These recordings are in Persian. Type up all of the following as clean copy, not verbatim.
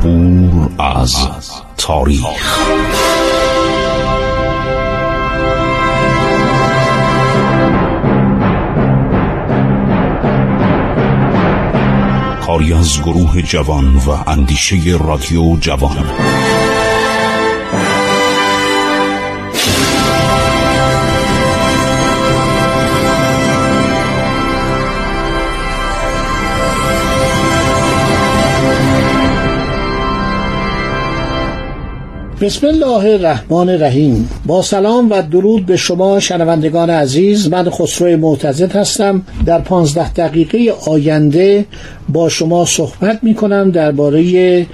عبور از تاریخ. کاری از گروه جوان و اندیشه رادیو جوان. بسم الله الرحمن الرحیم. با سلام و درود به شما شنوندگان عزیز، من خسرو معتزد هستم. در 15 دقیقه آینده با شما صحبت می‌کنم درباره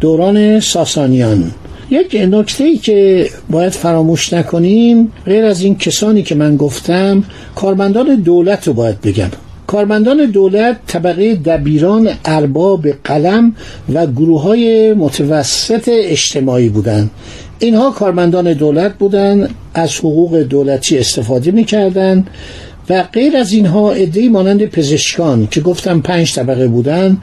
دوران ساسانیان. یک نکته‌ای که باید فراموش نکنیم، غیر از این کسانی که من گفتم، کارمندان دولت رو باید بگم. کارمندان دولت طبقه دبیران، ارباب قلم و گروه‌های متوسط اجتماعی بودند. اینها کارمندان دولت بودند، از حقوق دولتی استفاده می‌کردند و غیر از اینها عده‌ای مانند پزشکان که گفتم 5 طبقه بودند،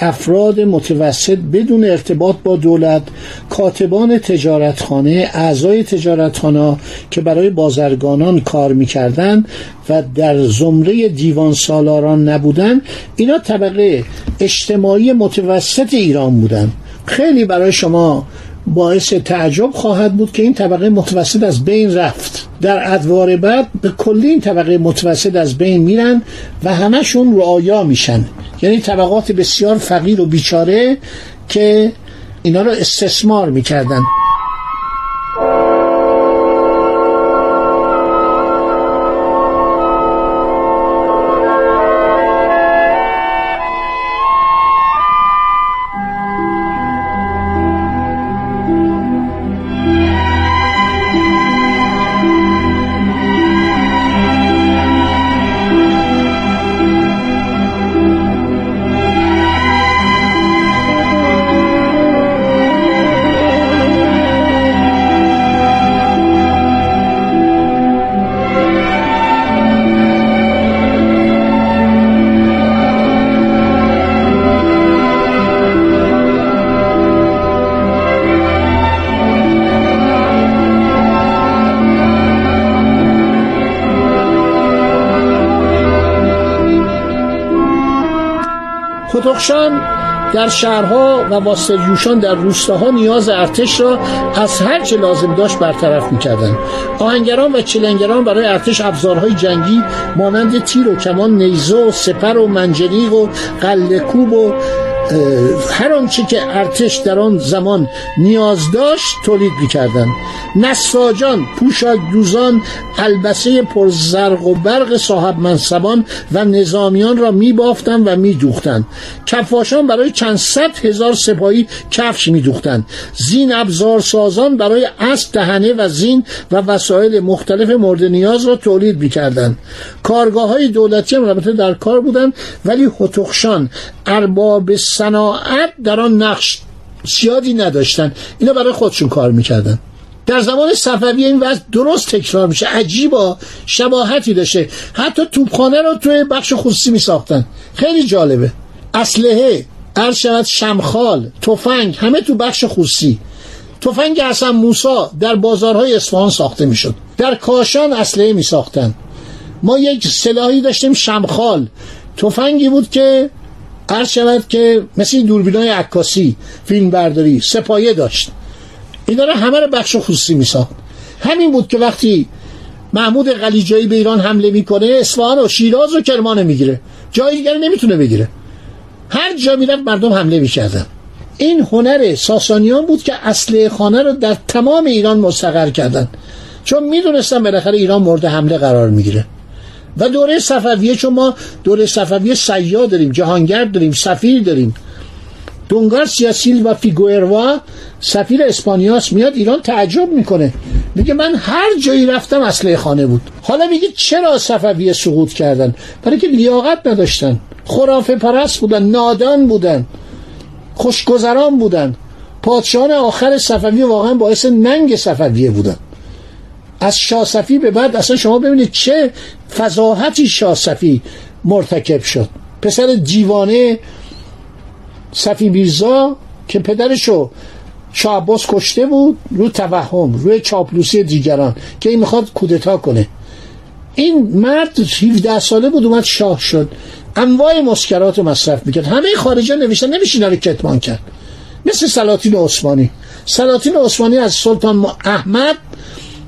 افراد متوسط بدون ارتباط با دولت، کاتبان تجارتخانه، اعضای تجارتخانه که برای بازرگانان کار می‌کردند و در زمره دیوان سالاران نبودند، اینا طبقه اجتماعی متوسط ایران بودند. خیلی برای شما باعث تعجب خواهد بود که این طبقه متوسط از بین رفت. در ادوار بعد به کلی این طبقه متوسط از بین میرن و همشون رعایا میشن، یعنی طبقات بسیار فقیر و بیچاره که اینا رو استثمار میکردن. خودخشان در شهرها و واسطه‌جوشان در روستاها نیاز ارتش را از هر چه لازم داشت برطرف می‌کردند. آهنگران و چلنگران برای ارتش ابزارهای جنگی مانند تیر و کمان، نیزه و سپر و منجنیق و قله‌کوب و هر آنچه که ارتش در آن زمان نیاز داشت تولید می‌کردند. نساجان، پوشاکدوزان، البسه پر زرق و برق صاحب منصبان و نظامیان را می‌بافتند و می‌دوختند. کفاشان برای چند صد هزار سپاهی کفش می‌دوختند. زین ابزارسازان برای اسب، دهنه و زین و وسایل مختلف مورد نیاز را تولید می‌کردند. کارگاه‌های دولتی هم البته در کار بودند، ولی هتخشان ارباب صناعت در آن نقش زیادی نداشتند. اینا برای خودشون کار می‌کردند. در زمان صفوی این وضع درست تکرار میشه. عجیبا شباهتی داشته. حتی توپخانه رو توی بخش خصوصی میساختن. خیلی جالبه. اسلحه، ارشد، شمخال، تفنگ، همه تو بخش خصوصی. تفنگ حسن موسی در بازارهای اصفهان ساخته میشد. در کاشان اسلحه میساختن. ما یک سلاحی داشتیم شمخال. تفنگی بود که ارشد که مثل دوربینای عکاسی، فیلم برداری، سپایه داشت. اینا را همه را بخش خصوصی می‌ساخت. همین بود که وقتی محمود غلیجایی به ایران حمله می‌کنه، اصفهان و شیراز و کرمان می‌گیره. جای دیگر نمی‌تونه بگیره. هر جا می‌رفت مردم حمله می‌کردن. این هنر ساسانیان بود که اسلحه خانه رو در تمام ایران مستقر کردن. چون می‌دونستن بالاخره ایران مورد حمله قرار می‌گیره. و دوره صفویه، چون ما دوره صفویه سیاد داریم، جهانگرد داریم، سفیر داریم. دون گارسیا سیلوا فیگوئروا سفیر اسپانیاس میاد ایران، تعجب میکنه، میگه من هر جایی رفتم اسلحه خانه بود. حالا میگه چرا صفویه سقوط کردن؟ برای که لیاقت نداشتن، خرافه پرست بودن، نادان بودن، خوشگذران بودن. پادشاهان آخر صفویه واقعا باعث ننگ صفویه بودن. از شاسفی به بعد اصلا شما ببینید چه فضاحتی شاسفی مرتکب شد. پسر دیوانه صفی میرزا که پدرشو شاه عباس کشته بود رو توهم، روی چاپلوسی دیگران که این میخواد کودتا کنه. این مرد 17 ساله بود اومد شاه شد، انواع مسکرات رو مصرف میکرد. همه خارجا نوشتن نمیشه اینا رو کتمان کرد، مثل سلاطین عثمانی. سلاطین عثمانی از سلطان احمد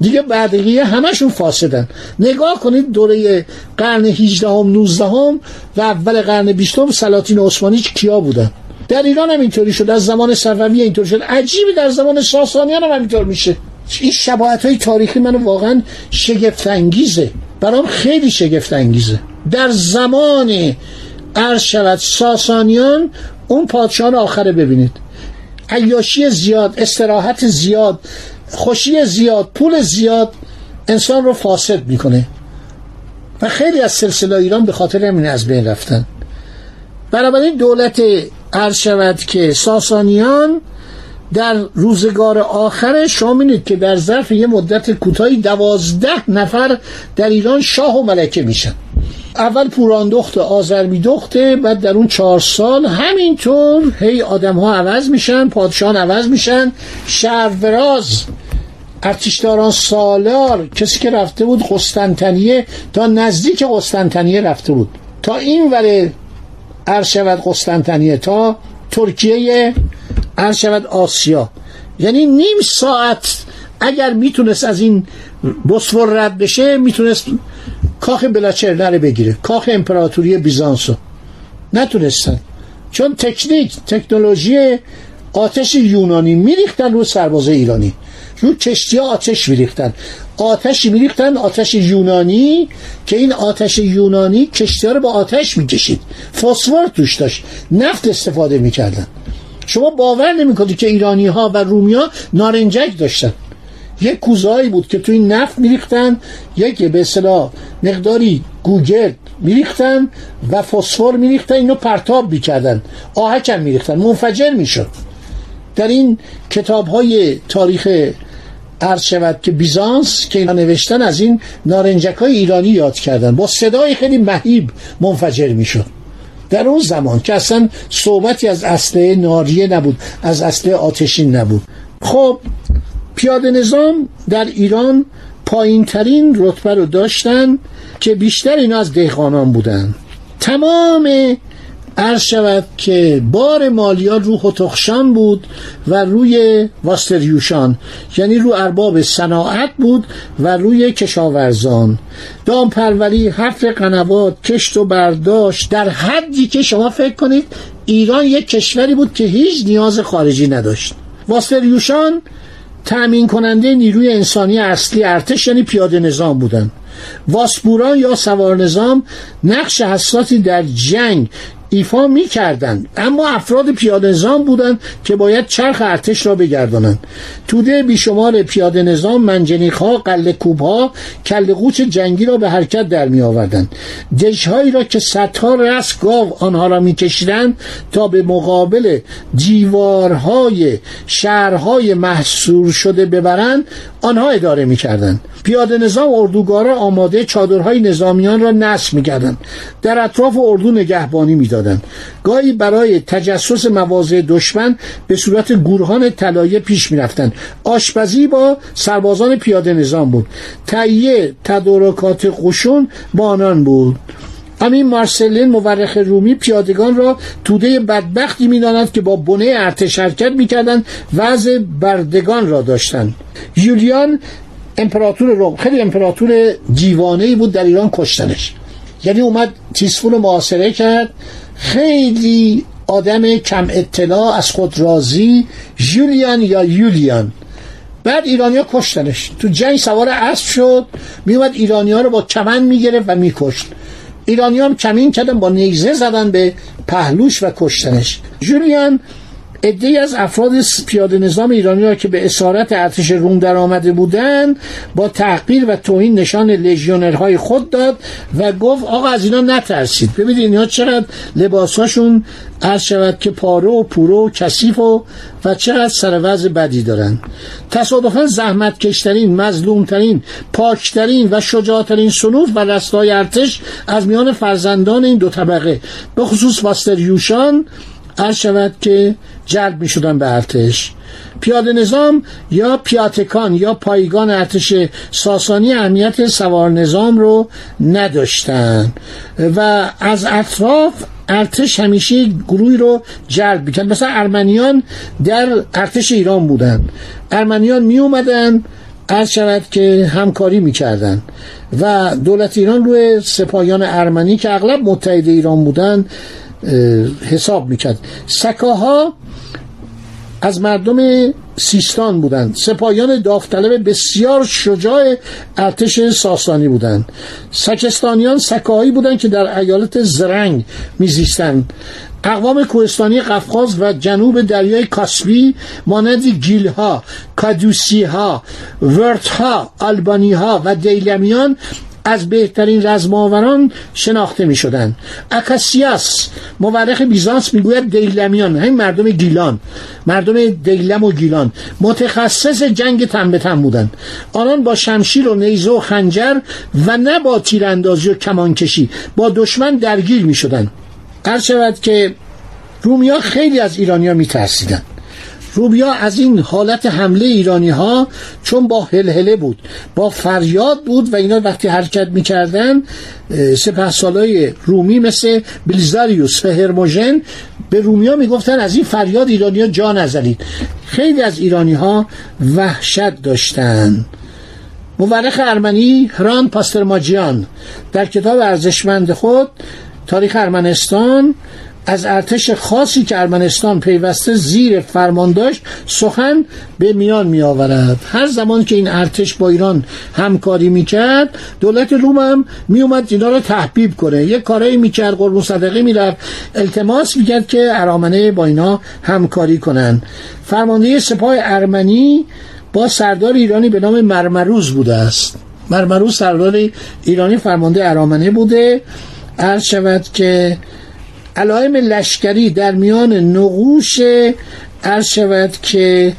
دیگه بعدیه همشون فاسدن. نگاه کنید دوره قرن 18 هم 19 هم و اول قرن 20 هم سلاطین عثمانی کیا بودن؟ در ایران هم اینطوری شد، از زمان صفوی اینطوری شد، عجیبه در زمان ساسانیان هم اینطور میشه. این شباهت‌های تاریخی من واقعا شگفت انگیزه، برام خیلی شگفت انگیزه. در زمان ارشد ساسانیان اون پادشاهان آخره ببینید، عیاشی زیاد، استراحت زیاد، خوشی زیاد، پول زیاد انسان رو فاسد میکنه و خیلی از سلسله ایران به خاطر همین از بین رفتن. بنابراین دولت ارشد که ساسانیان در روزگار آخر شما می‌بینید که در ظرف یه مدت کوتاهی 12 نفر در ایران شاه و ملکه میشن. اول پوراندخت آذرمیدخت، بعد در اون 4 سال همینطور هی آدم ها عوض میشن، پادشاهان عوض میشن. شهروراز، ارتشداران سالار، کسی که رفته بود قسطنطنیه، تا نزدیک قسطنطنیه رفته بود، تا این وره ارشد قسطنطنیه، تا ترکیه ارشد آسیا. یعنی نیم ساعت اگر میتونست از این بسفور رد بشه میتونست کاخ بلاچرنه رو بگیره، کاخ امپراتوری بیزانس رو. نتونستن چون تکنولوژی آتش یونانی میریختن رو سربازه ایرانی، رو کشتی ها آتش میریختن، آتش یونانی که این آتش یونانی کشتی ها رو با آتش میکشید، فسفر توش داشت، نفت استفاده میکردن. شما باور نمیکنید که ایرانی ها و رومی ها نارنجک داشتن، یک کوزه‌ای بود که توی نفت میریختن، یک به اصطلاح مقداری گوگرد میریختن و فسفر میریختن، اینو پرتاب میکردن، آهک هم میریختن، منفجر میشد. در این کتاب‌های تاریخ ارشد که بیزانس که اینا نوشتن از این نارنجک‌های ایرانی یاد کردن، با صدای خیلی مهیب منفجر میشد. در اون زمان که اصلا صحبتی از اسلحه ناریه نبود، از اسلحه آتشین نبود. خب پیاده نظام در ایران پایین ترین رتبه رو داشتن که بیشتر اینا از دهقانان بودن. تمام ارشد که بار مالیات رو هوتخشان بود و روی واستریوشان، یعنی رو ارباب صناعت بود و روی کشاورزان. دامپروری، حفر قنوات، کشت و برداشت، در حدی که شما فکر کنید ایران یک کشوری بود که هیچ نیاز خارجی نداشت. واستریوشان تأمین کننده نیروی انسانی اصلی ارتش یعنی پیاده نظام بودن. واسبوران یا سوار نظام نقش حساسی در جنگ ایفا می کردن، اما افراد پیاده نظام بودند که باید چرخ ارتش را بگردانند. توده بیشمار پیاده نظام منجنیق‌ها، قله‌کوب‌ها، کله‌قوچ جنگی را به حرکت در می آوردند. دژهایی را که صدها رأس گاو آنها را می کشیدند تا به مقابل دیوارهای شهرهای محصور شده ببرند، آنها اداره می کردند. پیاده نظام اردوگارا آماده چادرهای نظامیان را نصب می کردند، در اطراف اردو نگهبانی می دادن. گاهی برای تجسس مواضع دشمن به صورت گورهان طلایه پیش می رفتن. آشپزی با سربازان پیاده نظام بود، تهیه تدارکات قشون با آنان بود. امین مارسلین مورخ رومی پیادگان را توده بدبختی می‌داند که با بنه ارتش حرکت می‌کردند، وضع بردگان را داشتند. جولیان امپراتور روم، خیلی امپراتور دیوانه‌ای بود، در ایران کشتنش، یعنی اومد تیسفون رو محاصره کرد. خیلی آدم کم اطلاع، از خود راضی، جولیان یا یولیان. بعد ایرانی‌ها کشتنش، تو جنگ سوار اسب شد، میومد ایرانی‌ها رو با کمند می‌گرفت و می‌کشت. ایرانی هم کمین کردن، با نیزه زدن به پهلوش و کشتنش. جولیان عده‌ای از افراد پیاده نظام ایرانی ها که به اسارت ارتش روم در آمده بودند با تحقیر و توهین نشان لژیونرهای خود داد و گفت آقا از اینا نترسید. ببینید اینا چقدر لباساشون عرض شود که پاره و پوره و کثیف و چقدر سر وضع بدی دارن. تصادفاً زحمت کشترین، مظلومترین، پاکترین و شجاعترین صنوف و رستهای ارتش از میان فرزندان این دو طبقه، به خصوص واستریوشان عرض شود که جلب می شدن به ارتش. پیاده نظام یا پیاتکان یا پایگان ارتش ساسانی اهمیت سوار نظام رو نداشتن و از اطراف ارتش همیشه گروهی رو جلب می‌کرد. مثلا ارمنیان در ارتش ایران بودن، ارمنیان می اومدن عرض شود که همکاری می‌کردن و دولت ایران روی سپاهیان ارمنی که اغلب متحد ایران بودن حساب میکرد. سکاها از مردم سیستان بودند، سپاهیان داوطلب بسیار شجاع ارتش ساسانی بودند. سکستانیان سکاهایی بودند که در ایالت زرنگ میزیستند. اقوام کوهستانی قفقاز و جنوب دریای کاسپی مانند گیلها، کادوسیها، ورتها، آلبانیها و دیلمیان از بهترین رزماوران شناخته می شدند. اکاسیاس مورخ بیزانس میگوید دیلمیان، همین مردم گیلان، مردم دیلم و گیلان، متخصص جنگ تن به تن بودند. آنان با شمشیر و نیزه و خنجر و نه با تیراندازی و کمانکشی با دشمن درگیر می شدند. قرار شود که رومیا خیلی از ایرانیا می ترسیدند. روبیا از این حالت حمله ایرانی ها چون با هلهله بود، با فریاد بود و اینا وقتی حرکت میکردن سپهسالای رومی مثل بلیزاریوس و هرموجن به رومیا میگفتن از این فریاد ایرانی ها جا نزنید. خیلی از ایرانی ها وحشت داشتن. مورخ ارمنی هران پاسترماجیان در کتاب ارزشمند خود تاریخ ارمنستان از ارتش خاصی که ارمنستان پیوسته زیر فرمان داشت سخن به میان می آورد. هر زمان که این ارتش با ایران همکاری می کرد، دولت روم هم می اومد اینا رو تحبیب کنه، یه کاری می کرد، قربون صدقه می رفت، التماس می کرد که ارامنه با اینا همکاری کنن. فرمانده سپاه ارمنی با سردار ایرانی به نام مرمروز بوده است. مرمروز سردار ایرانی فرمانده ارامنه بوده. عرض شود که علائم لشکری در میان نقوش عرض شود که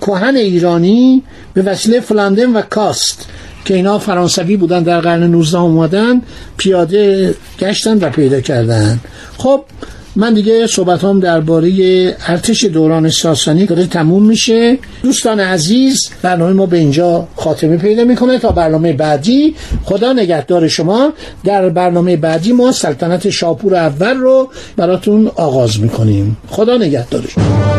کهن ایرانی به وسیله فلاندم و کاست که اینا فرانسوی بودن در قرن 19 اومدن پیاده گشتن و پیدا کردن. خب من دیگه صحبتام درباره ارتش دوران ساسانی داره تموم میشه. دوستان عزیز، برنامه ما به اینجا خاتمه پیدا میکنه. تا برنامه بعدی خدا نگهدار شما. در برنامه بعدی ما سلطنت شاپور اول رو براتون آغاز میکنیم. خدا نگهدار شما.